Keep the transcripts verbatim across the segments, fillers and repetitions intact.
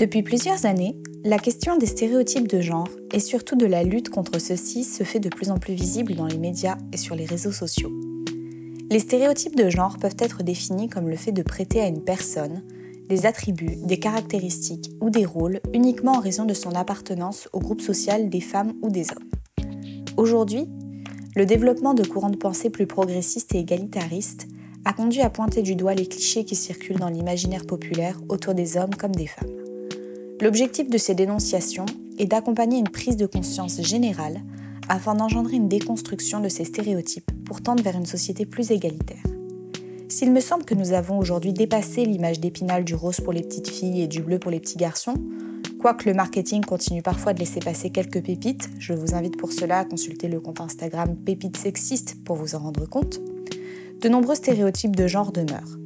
Depuis plusieurs années, la question des stéréotypes de genre et surtout de la lutte contre ceux-ci se fait de plus en plus visible dans les médias et sur les réseaux sociaux. Les stéréotypes de genre peuvent être définis comme le fait de prêter à une personne des attributs, des caractéristiques ou des rôles uniquement en raison de son appartenance au groupe social des femmes ou des hommes. Aujourd'hui, le développement de courants de pensée plus progressistes et égalitaristes a conduit à pointer du doigt les clichés qui circulent dans l'imaginaire populaire autour des hommes comme des femmes. L'objectif de ces dénonciations est d'accompagner une prise de conscience générale afin d'engendrer une déconstruction de ces stéréotypes pour tendre vers une société plus égalitaire. S'il me semble que nous avons aujourd'hui dépassé l'image d'épinal du rose pour les petites filles et du bleu pour les petits garçons, quoique le marketing continue parfois de laisser passer quelques pépites, je vous invite pour cela à consulter le compte Instagram Pépites Sexistes pour vous en rendre compte, de nombreux stéréotypes de genre demeurent.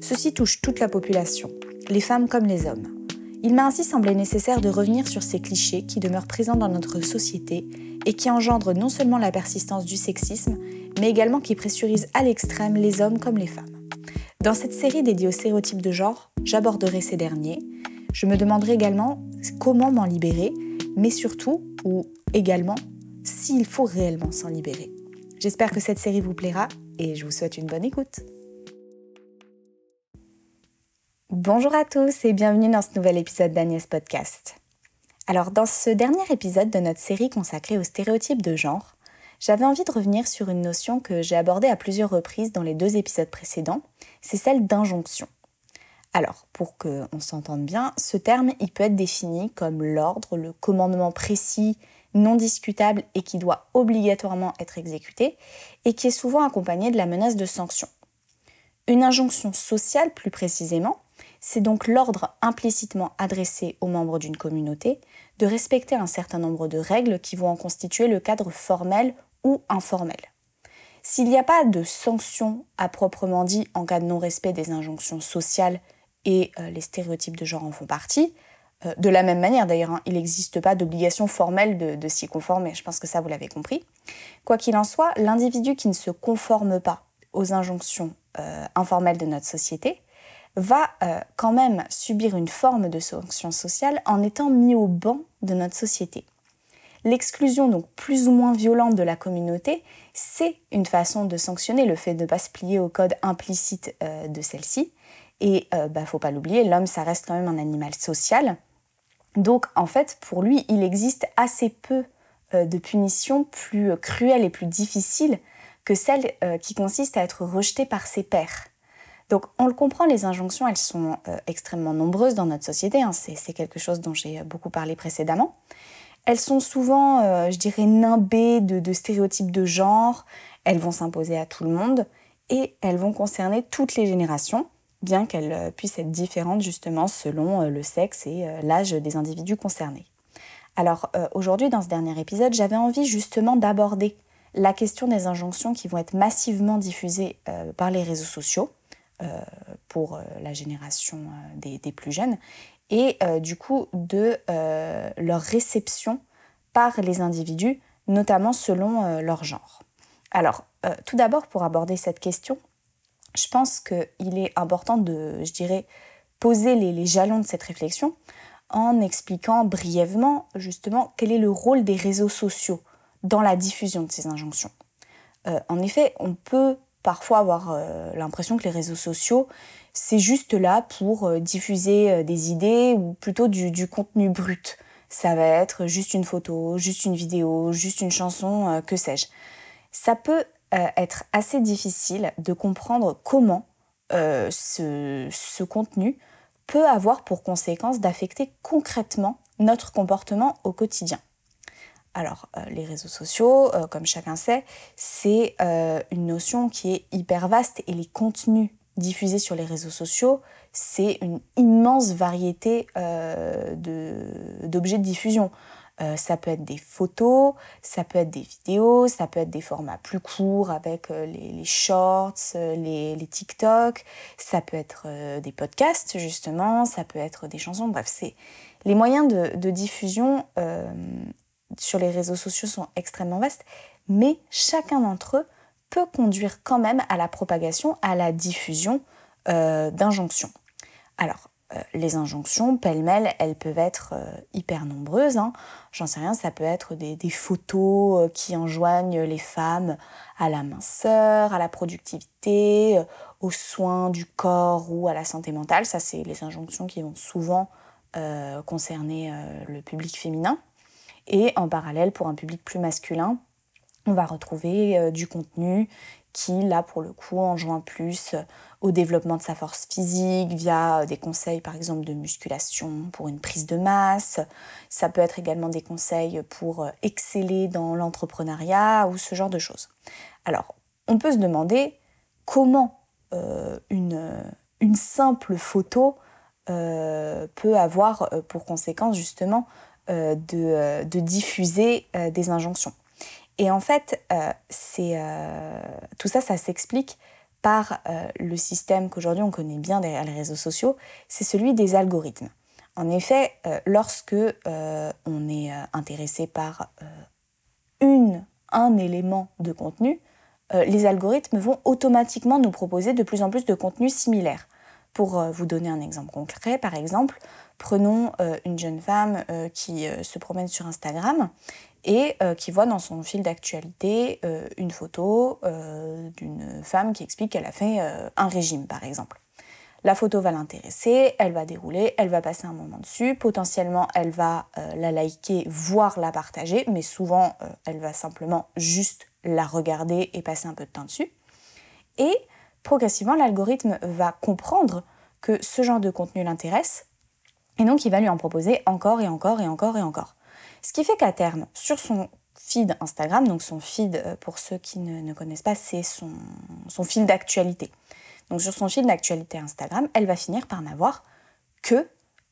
Ceux-ci touchent toute la population, les femmes comme les hommes. Il m'a ainsi semblé nécessaire de revenir sur ces clichés qui demeurent présents dans notre société et qui engendrent non seulement la persistance du sexisme, mais également qui pressurisent à l'extrême les hommes comme les femmes. Dans cette série dédiée aux stéréotypes de genre, j'aborderai ces derniers. Je me demanderai également comment m'en libérer, mais surtout, ou également, s'il faut réellement s'en libérer. J'espère que cette série vous plaira et je vous souhaite une bonne écoute. Bonjour à tous et bienvenue dans ce nouvel épisode d'Agnès Podcast. Alors dans ce dernier épisode de notre série consacrée aux stéréotypes de genre, j'avais envie de revenir sur une notion que j'ai abordée à plusieurs reprises dans les deux épisodes précédents, c'est celle d'injonction. Alors pour qu'on s'entende bien, ce terme il peut être défini comme l'ordre, le commandement précis, non discutable et qui doit obligatoirement être exécuté et qui est souvent accompagné de la menace de sanction. Une injonction sociale plus précisément, c'est donc l'ordre implicitement adressé aux membres d'une communauté de respecter un certain nombre de règles qui vont en constituer le cadre formel ou informel. S'il n'y a pas de sanction à proprement dit en cas de non-respect des injonctions sociales et euh, les stéréotypes de genre en font partie, euh, de la même manière d'ailleurs, hein, il n'existe pas d'obligation formelle de, de s'y conformer, je pense que ça vous l'avez compris. Quoi qu'il en soit, l'individu qui ne se conforme pas aux injonctions euh, informelles de notre société va euh, quand même subir une forme de sanction sociale en étant mis au ban de notre société. L'exclusion donc plus ou moins violente de la communauté, c'est une façon de sanctionner le fait de ne pas se plier au code implicite euh, de celle-ci. Et euh, bah, faut pas l'oublier, l'homme ça reste quand même un animal social. Donc en fait pour lui il existe assez peu euh, de punitions plus cruelles et plus difficiles que celles euh, qui consistent à être rejeté par ses pairs. Donc on le comprend, les injonctions, elles sont euh, extrêmement nombreuses dans notre société, hein, c'est, c'est quelque chose dont j'ai beaucoup parlé précédemment. Elles sont souvent, euh, je dirais, nimbées de, de stéréotypes de genre, elles vont s'imposer à tout le monde et elles vont concerner toutes les générations, bien qu'elles euh, puissent être différentes justement selon euh, le sexe et euh, l'âge des individus concernés. Alors euh, aujourd'hui, dans ce dernier épisode, j'avais envie justement d'aborder la question des injonctions qui vont être massivement diffusées euh, par les réseaux sociaux, Euh, pour euh, la génération euh, des, des plus jeunes, et euh, du coup de euh, leur réception par les individus, notamment selon euh, leur genre. Alors, euh, tout d'abord, pour aborder cette question, je pense qu'il est important de, je dirais, poser les, les jalons de cette réflexion en expliquant brièvement, justement, quel est le rôle des réseaux sociaux dans la diffusion de ces injonctions. Euh, en effet, on peut parfois avoir euh, l'impression que les réseaux sociaux, c'est juste là pour euh, diffuser euh, des idées ou plutôt du, du contenu brut. Ça va être juste une photo, juste une vidéo, juste une chanson, euh, que sais-je. Ça peut euh, être assez difficile de comprendre comment euh, ce, ce contenu peut avoir pour conséquence d'affecter concrètement notre comportement au quotidien. Alors, euh, les réseaux sociaux, euh, comme chacun sait, c'est euh, une notion qui est hyper vaste et les contenus diffusés sur les réseaux sociaux, c'est une immense variété euh, de, d'objets de diffusion. Euh, ça peut être des photos, ça peut être des vidéos, ça peut être des formats plus courts avec euh, les, les shorts, les, les TikTok, ça peut être euh, des podcasts justement, ça peut être des chansons, bref, c'est les moyens de, de diffusion euh, sur les réseaux sociaux sont extrêmement vastes, mais chacun d'entre eux peut conduire quand même à la propagation, à la diffusion euh, d'injonctions. Alors, euh, les injonctions, pêle-mêle, elles peuvent être euh, hyper nombreuses. Hein. J'en sais rien, ça peut être des, des photos euh, qui enjoignent les femmes à la minceur, à la productivité, euh, aux soins du corps ou à la santé mentale. Ça, c'est les injonctions qui vont souvent euh, concerner euh, le public féminin. Et en parallèle, pour un public plus masculin, on va retrouver euh, du contenu qui, là, pour le coup, enjoint plus au développement de sa force physique via des conseils, par exemple, de musculation pour une prise de masse. Ça peut être également des conseils pour exceller dans l'entrepreneuriat ou ce genre de choses. Alors, on peut se demander comment euh, une, une simple photo euh, peut avoir pour conséquence, justement, euh, de, de diffuser euh, des injonctions. Et en fait, euh, c'est, euh, tout ça, ça s'explique par euh, le système qu'aujourd'hui on connaît bien derrière les réseaux sociaux, c'est celui des algorithmes. En effet, euh, lorsque euh, on est intéressé par euh, une, un élément de contenu, euh, les algorithmes vont automatiquement nous proposer de plus en plus de contenus similaires. Pour euh, vous donner un exemple concret, par exemple, prenons euh, une jeune femme euh, qui euh, se promène sur Instagram et euh, qui voit dans son fil d'actualité euh, une photo euh, d'une femme qui explique qu'elle a fait euh, un régime, par exemple. La photo va l'intéresser, elle va dérouler, elle va passer un moment dessus, potentiellement elle va euh, la liker, voire la partager, mais souvent euh, elle va simplement juste la regarder et passer un peu de temps dessus. Et progressivement, l'algorithme va comprendre que ce genre de contenu l'intéresse, et donc il va lui en proposer encore et encore et encore et encore. Ce qui fait qu'à terme, sur son feed Instagram, donc son feed, pour ceux qui ne, ne connaissent pas, c'est son, son fil d'actualité. Donc sur son fil d'actualité Instagram, elle va finir par n'avoir que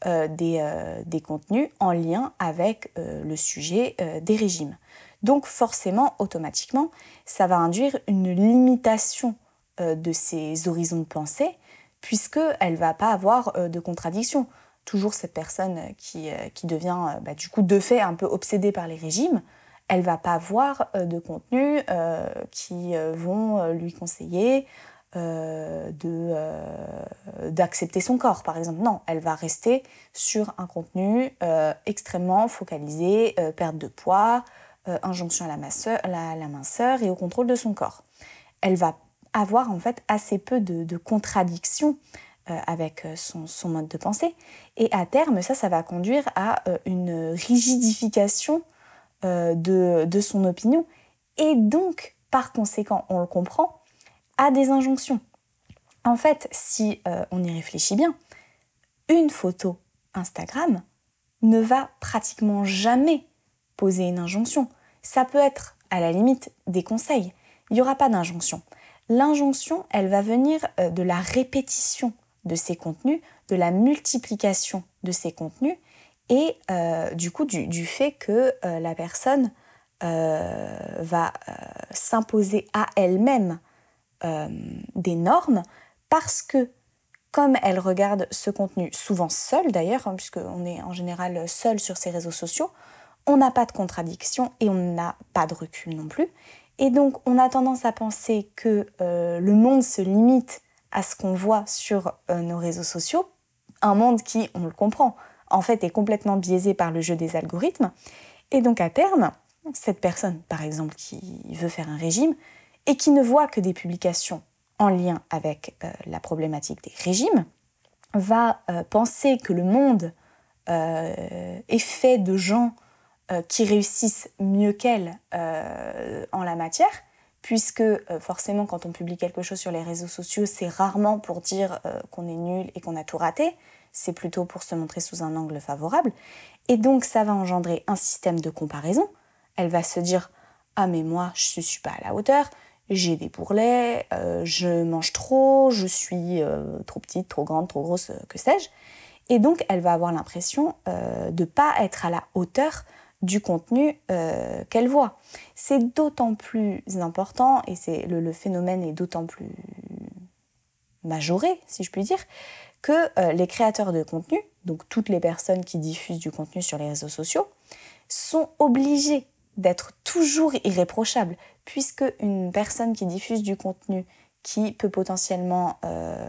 euh, des, euh, des contenus en lien avec euh, le sujet euh, des régimes. Donc forcément, automatiquement, ça va induire une limitation euh, de ses horizons de pensée, puisqu'elle ne va pas avoir euh, de contradiction. Toujours cette personne qui, qui devient bah, du coup de fait un peu obsédée par les régimes, elle va pas voir de contenu euh, qui vont lui conseiller euh, de, euh, d'accepter son corps, par exemple. Non, elle va rester sur un contenu euh, extrêmement focalisé, euh, perte de poids, euh, injonction à la, masseur, la, la minceur et au contrôle de son corps. Elle va avoir en fait assez peu de, de contradictions avec son, son mode de pensée. Et à terme, ça, ça va conduire à euh, une rigidification euh, de, de son opinion. Et donc, par conséquent, on le comprend, à des injonctions. En fait, si euh, on y réfléchit bien, une photo Instagram ne va pratiquement jamais poser une injonction. Ça peut être, à la limite, des conseils. Il n'y aura pas d'injonction. L'injonction, elle va venir euh, de la répétition de ces contenus, de la multiplication de ces contenus et euh, du coup du, du fait que euh, la personne euh, va euh, s'imposer à elle-même euh, des normes parce que comme elle regarde ce contenu, souvent seule d'ailleurs, hein, puisqu'on est en général seul sur ces réseaux sociaux, on n'a pas de contradiction et on n'a pas de recul non plus. Et donc on a tendance à penser que euh, le monde se limite à ce qu'on voit sur euh, nos réseaux sociaux, un monde qui, on le comprend, en fait est complètement biaisé par le jeu des algorithmes. Et donc à terme, cette personne, par exemple, qui veut faire un régime et qui ne voit que des publications en lien avec euh, la problématique des régimes, va euh, penser que le monde euh, est fait de gens euh, qui réussissent mieux qu'elle euh, en la matière, puisque euh, forcément quand on publie quelque chose sur les réseaux sociaux, c'est rarement pour dire euh, qu'on est nul et qu'on a tout raté, c'est plutôt pour se montrer sous un angle favorable. Et donc ça va engendrer un système de comparaison. Elle va se dire « Ah mais moi, je ne suis pas à la hauteur, j'ai des bourrelets, euh, je mange trop, je suis euh, trop petite, trop grande, trop grosse, euh, que sais-je. » Et donc elle va avoir l'impression euh, de ne pas être à la hauteur du contenu euh, qu'elle voit. C'est d'autant plus important, et c'est, le, le phénomène est d'autant plus majoré, si je puis dire, que euh, les créateurs de contenu, donc toutes les personnes qui diffusent du contenu sur les réseaux sociaux, sont obligés d'être toujours irréprochables, puisque une personne qui diffuse du contenu qui peut potentiellement euh,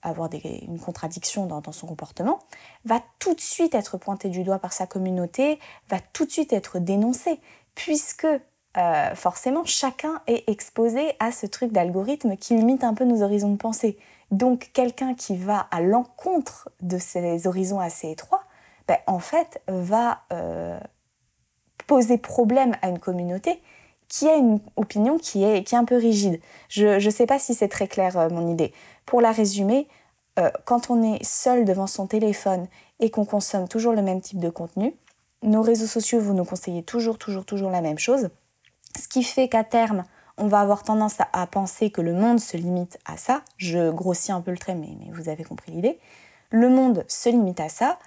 avoir des, une contradiction dans, dans son comportement, va tout de suite être pointé du doigt par sa communauté, va tout de suite être dénoncé, puisque euh, forcément chacun est exposé à ce truc d'algorithme qui limite un peu nos horizons de pensée. Donc quelqu'un qui va à l'encontre de ces horizons assez étroits, ben, en fait va euh, poser problème à une communauté qui a une opinion qui est, qui est un peu rigide. Je ne sais pas si c'est très clair euh, mon idée. Pour la résumer, euh, quand on est seul devant son téléphone et qu'on consomme toujours le même type de contenu, nos réseaux sociaux vont nous conseiller toujours, toujours, toujours la même chose. Ce qui fait qu'à terme, on va avoir tendance à, à penser que le monde se limite à ça. Je grossis un peu le trait, mais, mais vous avez compris l'idée. Le monde se limite à ça.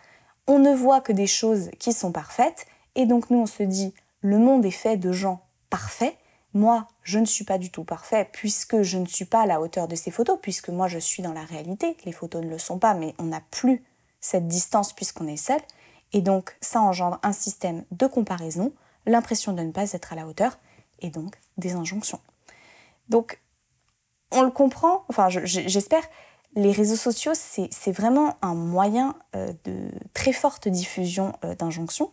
On ne voit que des choses qui sont parfaites. Et donc nous, on se dit, le monde est fait de gens parfait, moi je ne suis pas du tout parfait puisque je ne suis pas à la hauteur de ces photos, puisque moi je suis dans la réalité, les photos ne le sont pas, mais on n'a plus cette distance puisqu'on est seul, et donc ça engendre un système de comparaison, l'impression de ne pas être à la hauteur, et donc des injonctions. Donc on le comprend, enfin je, j'espère, les réseaux sociaux c'est, c'est vraiment un moyen euh, de très forte diffusion euh, d'injonctions.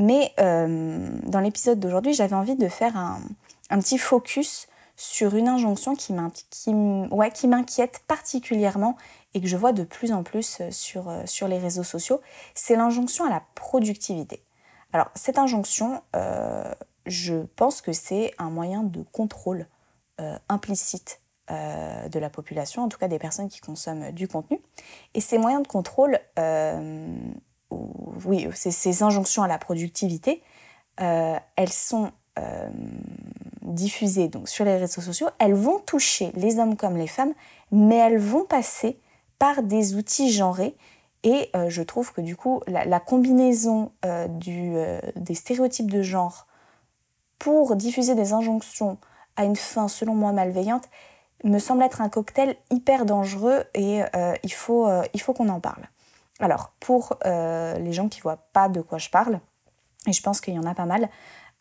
Mais euh, dans l'épisode d'aujourd'hui, j'avais envie de faire un, un petit focus sur une injonction qui, qui, ouais, qui m'inquiète particulièrement et que je vois de plus en plus sur, sur les réseaux sociaux. C'est l'injonction à la productivité. Alors, cette injonction, euh, je pense que c'est un moyen de contrôle euh, implicite euh, de la population, en tout cas des personnes qui consomment du contenu. Et ces moyens de contrôle... Euh, Oui, ces, ces injonctions à la productivité, euh, elles sont euh, diffusées donc, sur les réseaux sociaux. Elles vont toucher les hommes comme les femmes, mais elles vont passer par des outils genrés. Et euh, je trouve que du coup, la, la combinaison euh, du, euh, des stéréotypes de genre pour diffuser des injonctions à une fin, selon moi, malveillante, me semble être un cocktail hyper dangereux et euh, il faut, euh, il faut qu'on en parle. Alors, pour euh, les gens qui ne voient pas de quoi je parle, et je pense qu'il y en a pas mal,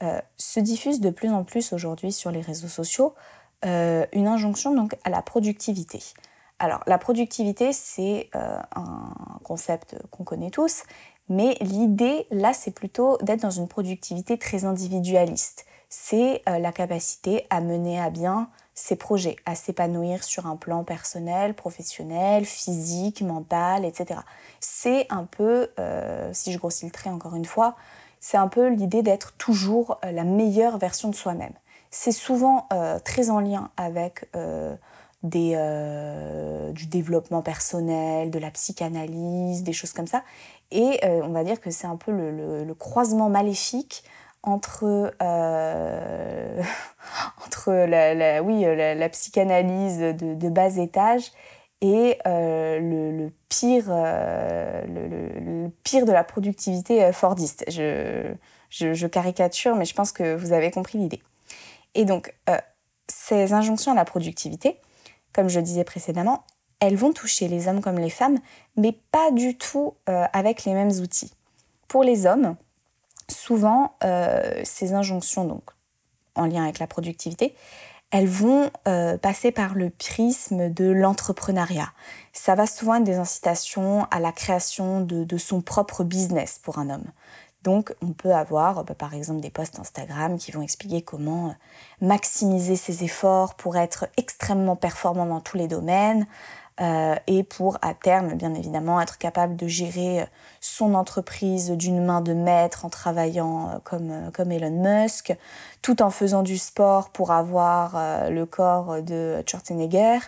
euh, se diffuse de plus en plus aujourd'hui sur les réseaux sociaux euh, une injonction donc, à la productivité. Alors, la productivité, c'est euh, un concept qu'on connaît tous, mais l'idée, là, c'est plutôt d'être dans une productivité très individualiste. C'est euh, la capacité à mener à bien ses projets, à s'épanouir sur un plan personnel, professionnel, physique, mental, et cetera. C'est un peu, euh, si je grossis le trait encore une fois, c'est un peu l'idée d'être toujours la meilleure version de soi-même. C'est souvent euh, très en lien avec euh, des, euh, du développement personnel, de la psychanalyse, des choses comme ça. Et euh, on va dire que c'est un peu le, le, le croisement maléfique entre, euh, entre la, la, oui, la, la psychanalyse de, de bas étage et euh, le, le, pire, euh, le, le, le pire de la productivité fordiste. Je, je, je caricature, mais je pense que vous avez compris l'idée. Et donc, euh, ces injonctions à la productivité, comme je le disais précédemment, elles vont toucher les hommes comme les femmes, mais pas du tout euh, avec les mêmes outils. Pour les hommes, souvent, euh, ces injonctions, donc, en lien avec la productivité, elles vont euh, passer par le prisme de l'entrepreneuriat. Ça va souvent être des incitations à la création de, de son propre business pour un homme. Donc, on peut avoir, bah, par exemple, des posts Instagram qui vont expliquer comment maximiser ses efforts pour être extrêmement performant dans tous les domaines, Euh, et pour, à terme, bien évidemment, être capable de gérer son entreprise d'une main de maître en travaillant comme, comme Elon Musk, tout en faisant du sport pour avoir euh, le corps de Schwarzenegger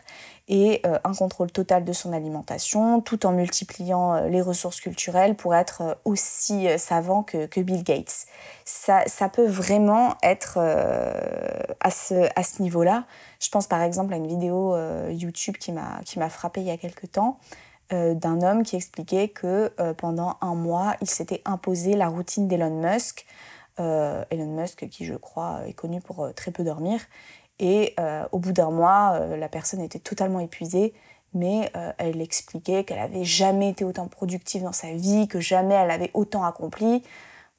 et euh, un contrôle total de son alimentation, tout en multipliant euh, les ressources culturelles pour être euh, aussi euh, savant que, que Bill Gates. Ça, ça peut vraiment être euh, à ce, à ce niveau-là. Je pense par exemple à une vidéo euh, YouTube qui m'a, qui m'a frappée il y a quelques temps, euh, d'un homme qui expliquait que euh, pendant un mois, il s'était imposé la routine d'Elon Musk. Euh, Elon Musk qui, je crois, est connu pour euh, très peu dormir. Et euh, au bout d'un mois, euh, la personne était totalement épuisée, mais euh, elle expliquait qu'elle n'avait jamais été autant productive dans sa vie, que jamais elle avait autant accompli.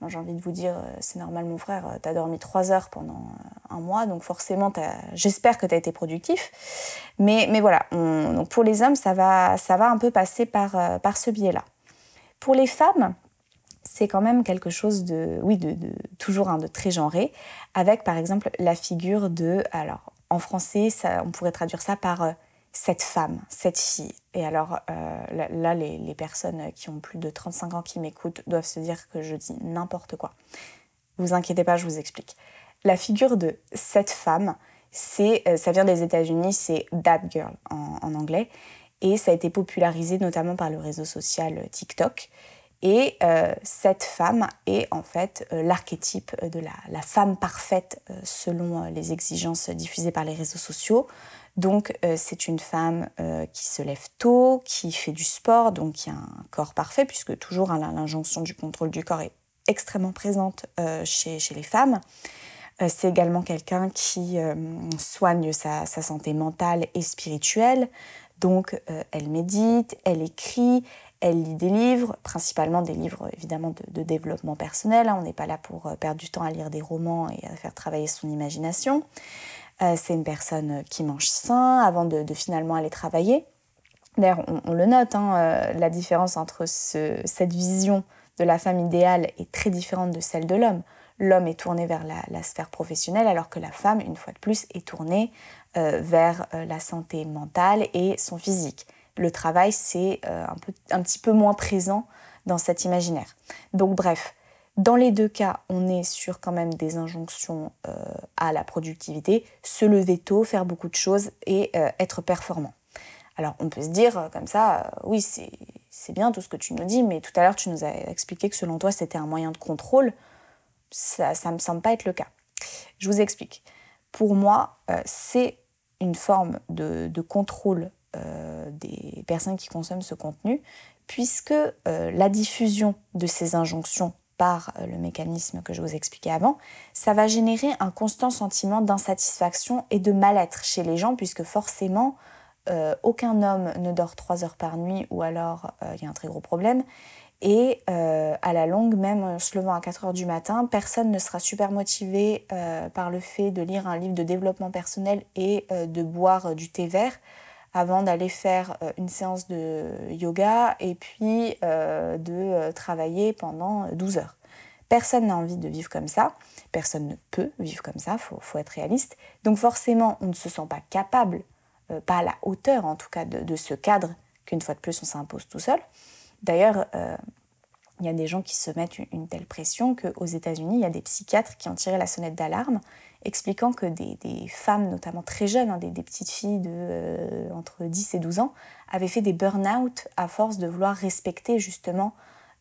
Moi, j'ai envie de vous dire, c'est normal mon frère, t'as dormi trois heures pendant un mois, donc forcément, t'as... j'espère que t'as été productif. Mais, mais voilà, on... donc pour les hommes, ça va, ça va un peu passer par, par ce biais-là. Pour les femmes, c'est quand même quelque chose de, oui, de, de toujours hein, de très genré, avec par exemple la figure de, alors en français, ça, on pourrait traduire ça par euh, cette femme, cette fille. Et alors euh, là, les, les personnes qui ont plus de trente-cinq ans qui m'écoutent doivent se dire que je dis n'importe quoi. Vous inquiétez pas, je vous explique. La figure de cette femme, c'est, euh, ça vient des États-Unis, c'est that girl en, en anglais, et ça a été popularisé notamment par le réseau social TikTok. Et euh, cette femme est en fait euh, l'archétype de la, la femme parfaite euh, selon euh, les exigences diffusées par les réseaux sociaux. Donc euh, c'est une femme euh, qui se lève tôt, qui fait du sport, donc qui a un corps parfait, puisque toujours hein, l'injonction du contrôle du corps est extrêmement présente euh, chez, chez les femmes. Euh, c'est également quelqu'un qui euh, soigne sa, sa santé mentale et spirituelle. Donc euh, elle médite, elle écrit, elle lit des livres, principalement des livres évidemment de, de développement personnel. Hein. On n'est pas là pour perdre du temps à lire des romans et à faire travailler son imagination. Euh, c'est une personne qui mange sain avant de, de finalement aller travailler. D'ailleurs, on, on le note, hein, euh, la différence entre ce, cette vision de la femme idéale est très différente de celle de l'homme. L'homme est tourné vers la, la sphère professionnelle, alors que la femme, une fois de plus, est tournée euh, vers euh, la santé mentale et son physique. Le travail, c'est euh, un, peu, un petit peu moins présent dans cet imaginaire. Donc bref, dans les deux cas, on est sur quand même des injonctions euh, à la productivité, se lever tôt, faire beaucoup de choses et euh, être performant. Alors on peut se dire euh, comme ça, euh, oui c'est, c'est bien tout ce que tu nous dis, mais tout à l'heure tu nous as expliqué que selon toi c'était un moyen de contrôle, ça ne me semble pas être le cas. Je vous explique. Pour moi, euh, c'est une forme de, de contrôle Euh, des personnes qui consomment ce contenu, puisque euh, la diffusion de ces injonctions par euh, le mécanisme que je vous expliquais avant, ça va générer un constant sentiment d'insatisfaction et de mal-être chez les gens, puisque forcément, euh, aucun homme ne dort trois heures par nuit, ou alors il euh, y a un très gros problème, et euh, à la longue, même en se levant à quatre heures du matin, personne ne sera super motivé euh, par le fait de lire un livre de développement personnel et euh, de boire euh, du thé vert, avant d'aller faire une séance de yoga et puis euh, de travailler pendant douze heures. Personne n'a envie de vivre comme ça, personne ne peut vivre comme ça, il faut, faut être réaliste. Donc forcément, on ne se sent pas capable, euh, pas à la hauteur en tout cas de, de ce cadre qu'une fois de plus on s'impose tout seul. D'ailleurs, euh, il y a des gens qui se mettent une telle pression qu'aux États-Unis, il y a des psychiatres qui ont tiré la sonnette d'alarme, expliquant que des, des femmes, notamment très jeunes, hein, des, des petites filles de, euh, entre dix et douze ans, avaient fait des burn-out à force de vouloir respecter justement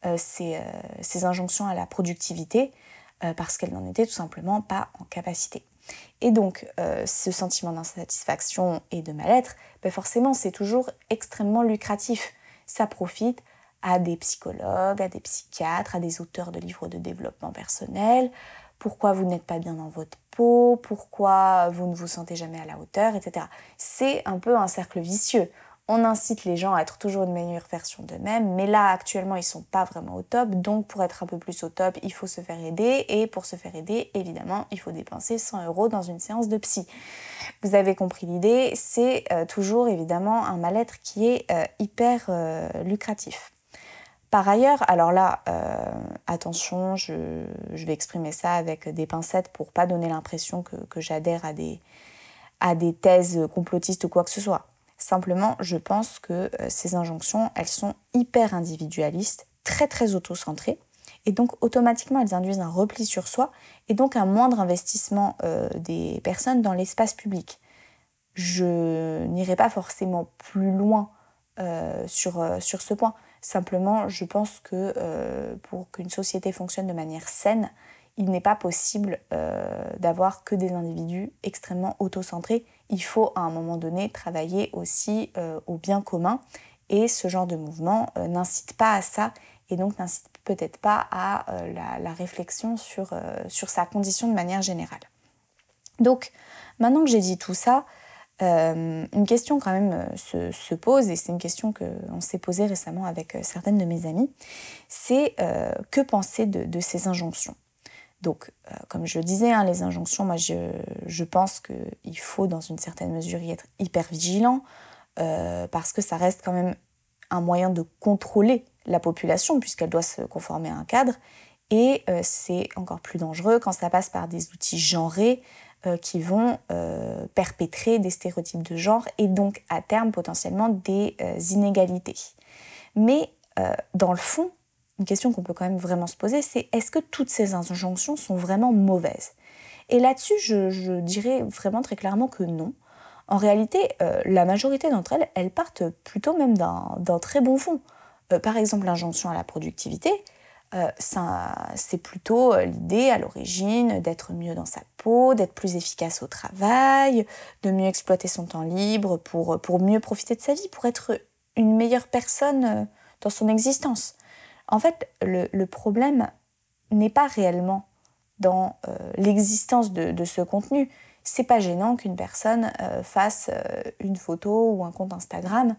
euh, ces, euh, ces injonctions à la productivité, euh, parce qu'elles n'en étaient tout simplement pas en capacité. Et donc, euh, ce sentiment d'insatisfaction et de mal-être, ben forcément, c'est toujours extrêmement lucratif. Ça profite à des psychologues, à des psychiatres, à des auteurs de livres de développement personnel. Pourquoi vous n'êtes pas bien dans votre peau, pourquoi vous ne vous sentez jamais à la hauteur, et cetera. C'est un peu un cercle vicieux. On incite les gens à être toujours une meilleure version d'eux-mêmes, mais là, actuellement, ils ne sont pas vraiment au top, donc pour être un peu plus au top, il faut se faire aider, et pour se faire aider, évidemment, il faut dépenser cent euros dans une séance de psy. Vous avez compris l'idée, c'est euh, toujours, évidemment, un mal-être qui est euh, hyper euh, lucratif. Par ailleurs, alors là, euh, attention, je, je vais exprimer ça avec des pincettes pour pas donner l'impression que, que j'adhère à des, à des thèses complotistes ou quoi que ce soit. Simplement, je pense que euh, ces injonctions, elles sont hyper individualistes, très très auto-centrées, et donc automatiquement elles induisent un repli sur soi, et donc un moindre investissement euh, des personnes dans l'espace public. Je n'irai pas forcément plus loin euh, sur, euh, sur ce point. Simplement, je pense que euh, pour qu'une société fonctionne de manière saine, il n'est pas possible euh, d'avoir que des individus extrêmement autocentrés. Il faut à un moment donné travailler aussi euh, au bien commun. Et ce genre de mouvement euh, n'incite pas à ça et donc n'incite peut-être pas à euh, la, la réflexion sur, euh, sur sa condition de manière générale. Donc, maintenant que j'ai dit tout ça, Euh, une question quand même se, se pose, et c'est une question qu'on s'est posée récemment avec certaines de mes amies, c'est euh, que penser de, de ces injonctions. Donc, euh, comme je le disais, hein, les injonctions, moi je, je pense qu'il faut dans une certaine mesure y être hyper vigilant, euh, parce que ça reste quand même un moyen de contrôler la population, puisqu'elle doit se conformer à un cadre, et euh, c'est encore plus dangereux quand ça passe par des outils genrés, Euh, qui vont euh, perpétrer des stéréotypes de genre et donc à terme potentiellement des euh, inégalités. Mais euh, dans le fond, une question qu'on peut quand même vraiment se poser, c'est est-ce que toutes ces injonctions sont vraiment mauvaises ? Et là-dessus, je, je dirais vraiment très clairement que non. En réalité, euh, la majorité d'entre elles, elles partent plutôt même d'un, d'un très bon fond. Euh, par exemple, l'injonction à la productivité, Euh, ça, c'est plutôt l'idée à l'origine d'être mieux dans sa peau, d'être plus efficace au travail, de mieux exploiter son temps libre pour, pour mieux profiter de sa vie, pour être une meilleure personne dans son existence. En fait, le, le problème n'est pas réellement dans euh, l'existence de, de ce contenu. C'est pas gênant qu'une personne euh, fasse euh, une photo ou un compte Instagram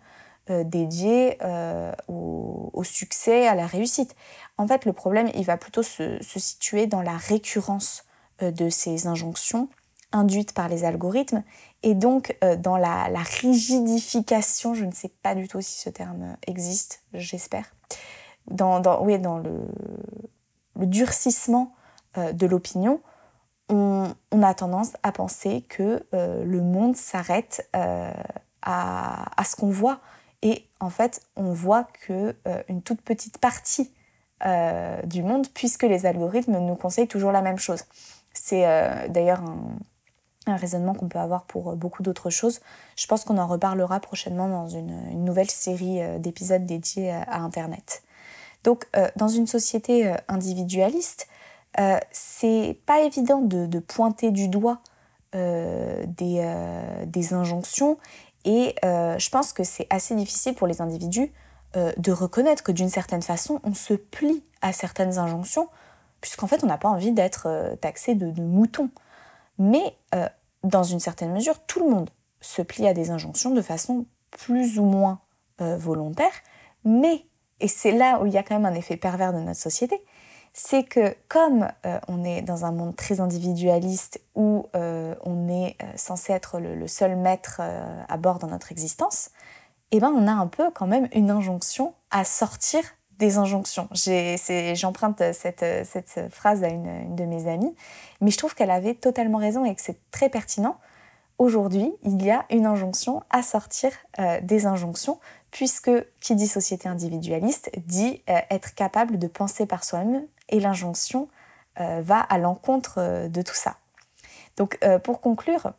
Euh, dédié euh, au, au succès, à la réussite. En fait, le problème, il va plutôt se, se situer dans la récurrence euh, de ces injonctions induites par les algorithmes et donc euh, dans la, la rigidification, je ne sais pas du tout si ce terme existe, j'espère, dans, dans, oui, dans le, le durcissement euh, de l'opinion. On, on a tendance à penser que euh, le monde s'arrête euh, à, à ce qu'on voit. Et en fait, on voit qu'une euh, toute petite partie euh, du monde, puisque les algorithmes nous conseillent toujours la même chose. C'est euh, d'ailleurs un, un raisonnement qu'on peut avoir pour beaucoup d'autres choses. Je pense qu'on en reparlera prochainement dans une, une nouvelle série euh, d'épisodes dédiés à, à Internet. Donc, euh, dans une société euh, individualiste, euh, c'est pas évident de, de pointer du doigt euh, des, euh, des injonctions. Et euh, je pense que c'est assez difficile pour les individus euh, de reconnaître que d'une certaine façon, on se plie à certaines injonctions, puisqu'en fait, on n'a pas envie d'être euh, taxé de, de mouton. Mais euh, dans une certaine mesure, tout le monde se plie à des injonctions de façon plus ou moins euh, volontaire. Mais, et c'est là où il y a quand même un effet pervers de notre société, c'est que comme euh, on est dans un monde très individualiste où euh, on est euh, censé être le, le seul maître euh, à bord dans notre existence, eh ben on a un peu quand même une injonction à sortir des injonctions. J'ai, c'est, j'emprunte cette, cette phrase à une, une de mes amies, mais je trouve qu'elle avait totalement raison et que c'est très pertinent. Aujourd'hui, il y a une injonction à sortir euh, des injonctions, puisque qui dit société individualiste dit euh, être capable de penser par soi-même, et l'injonction euh, va à l'encontre euh, de tout ça. Donc euh, pour conclure,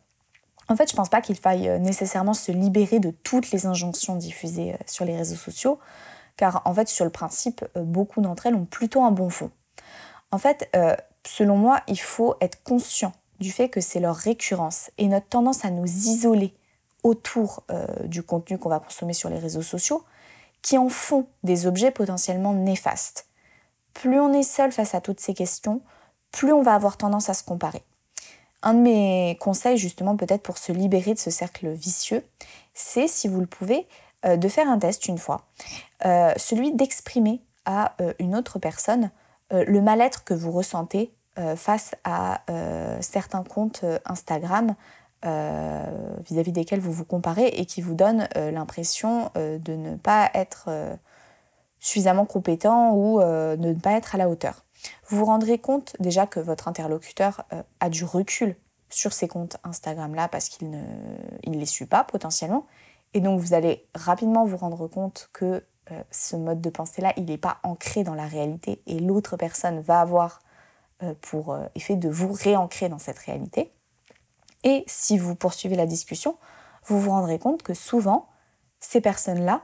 en fait je ne pense pas qu'il faille nécessairement se libérer de toutes les injonctions diffusées euh, sur les réseaux sociaux, car en fait sur le principe, euh, beaucoup d'entre elles ont plutôt un bon fond. En fait, euh, selon moi, il faut être conscient du fait que c'est leur récurrence et notre tendance à nous isoler autour euh, du contenu qu'on va consommer sur les réseaux sociaux, qui en font des objets potentiellement néfastes. Plus on est seul face à toutes ces questions, plus on va avoir tendance à se comparer. Un de mes conseils, justement, peut-être pour se libérer de ce cercle vicieux, c'est, si vous le pouvez, euh, de faire un test une fois, euh, celui d'exprimer à euh, une autre personne euh, le mal-être que vous ressentez euh, face à euh, certains comptes Instagram Euh, vis-à-vis desquels vous vous comparez et qui vous donnent euh, l'impression euh, de ne pas être euh, suffisamment compétent ou euh, de ne pas être à la hauteur. Vous vous rendrez compte déjà que votre interlocuteur euh, a du recul sur ces comptes Instagram-là parce qu'il ne il les suit pas potentiellement, et donc vous allez rapidement vous rendre compte que euh, ce mode de pensée-là, il n'est pas ancré dans la réalité et l'autre personne va avoir euh, pour euh, effet de vous réancrer dans cette réalité. Et si vous poursuivez la discussion, vous vous rendrez compte que souvent, ces personnes-là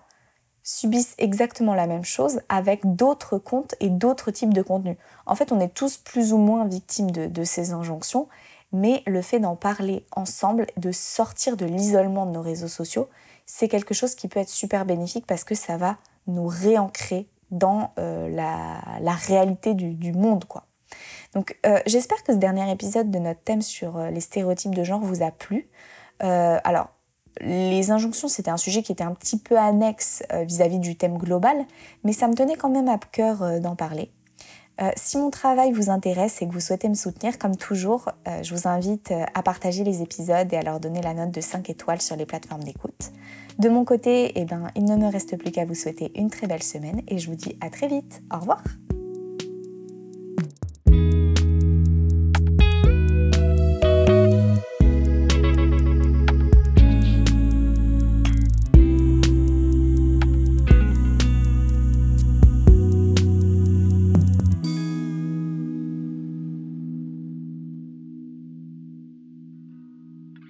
subissent exactement la même chose avec d'autres comptes et d'autres types de contenus. En fait, on est tous plus ou moins victimes de, de ces injonctions, mais le fait d'en parler ensemble, de sortir de l'isolement de nos réseaux sociaux, c'est quelque chose qui peut être super bénéfique parce que ça va nous réancrer dans euh, la, la réalité du, du monde, quoi. Donc euh, j'espère que ce dernier épisode de notre thème sur euh, les stéréotypes de genre vous a plu. Euh, alors les injonctions, c'était un sujet qui était un petit peu annexe euh, vis-à-vis du thème global, mais ça me tenait quand même à cœur euh, d'en parler. Euh, si mon travail vous intéresse et que vous souhaitez me soutenir, comme toujours, euh, je vous invite euh, à partager les épisodes et à leur donner la note de cinq étoiles sur les plateformes d'écoute. De mon côté, eh ben, il ne me reste plus qu'à vous souhaiter une très belle semaine et je vous dis à très vite. Au revoir.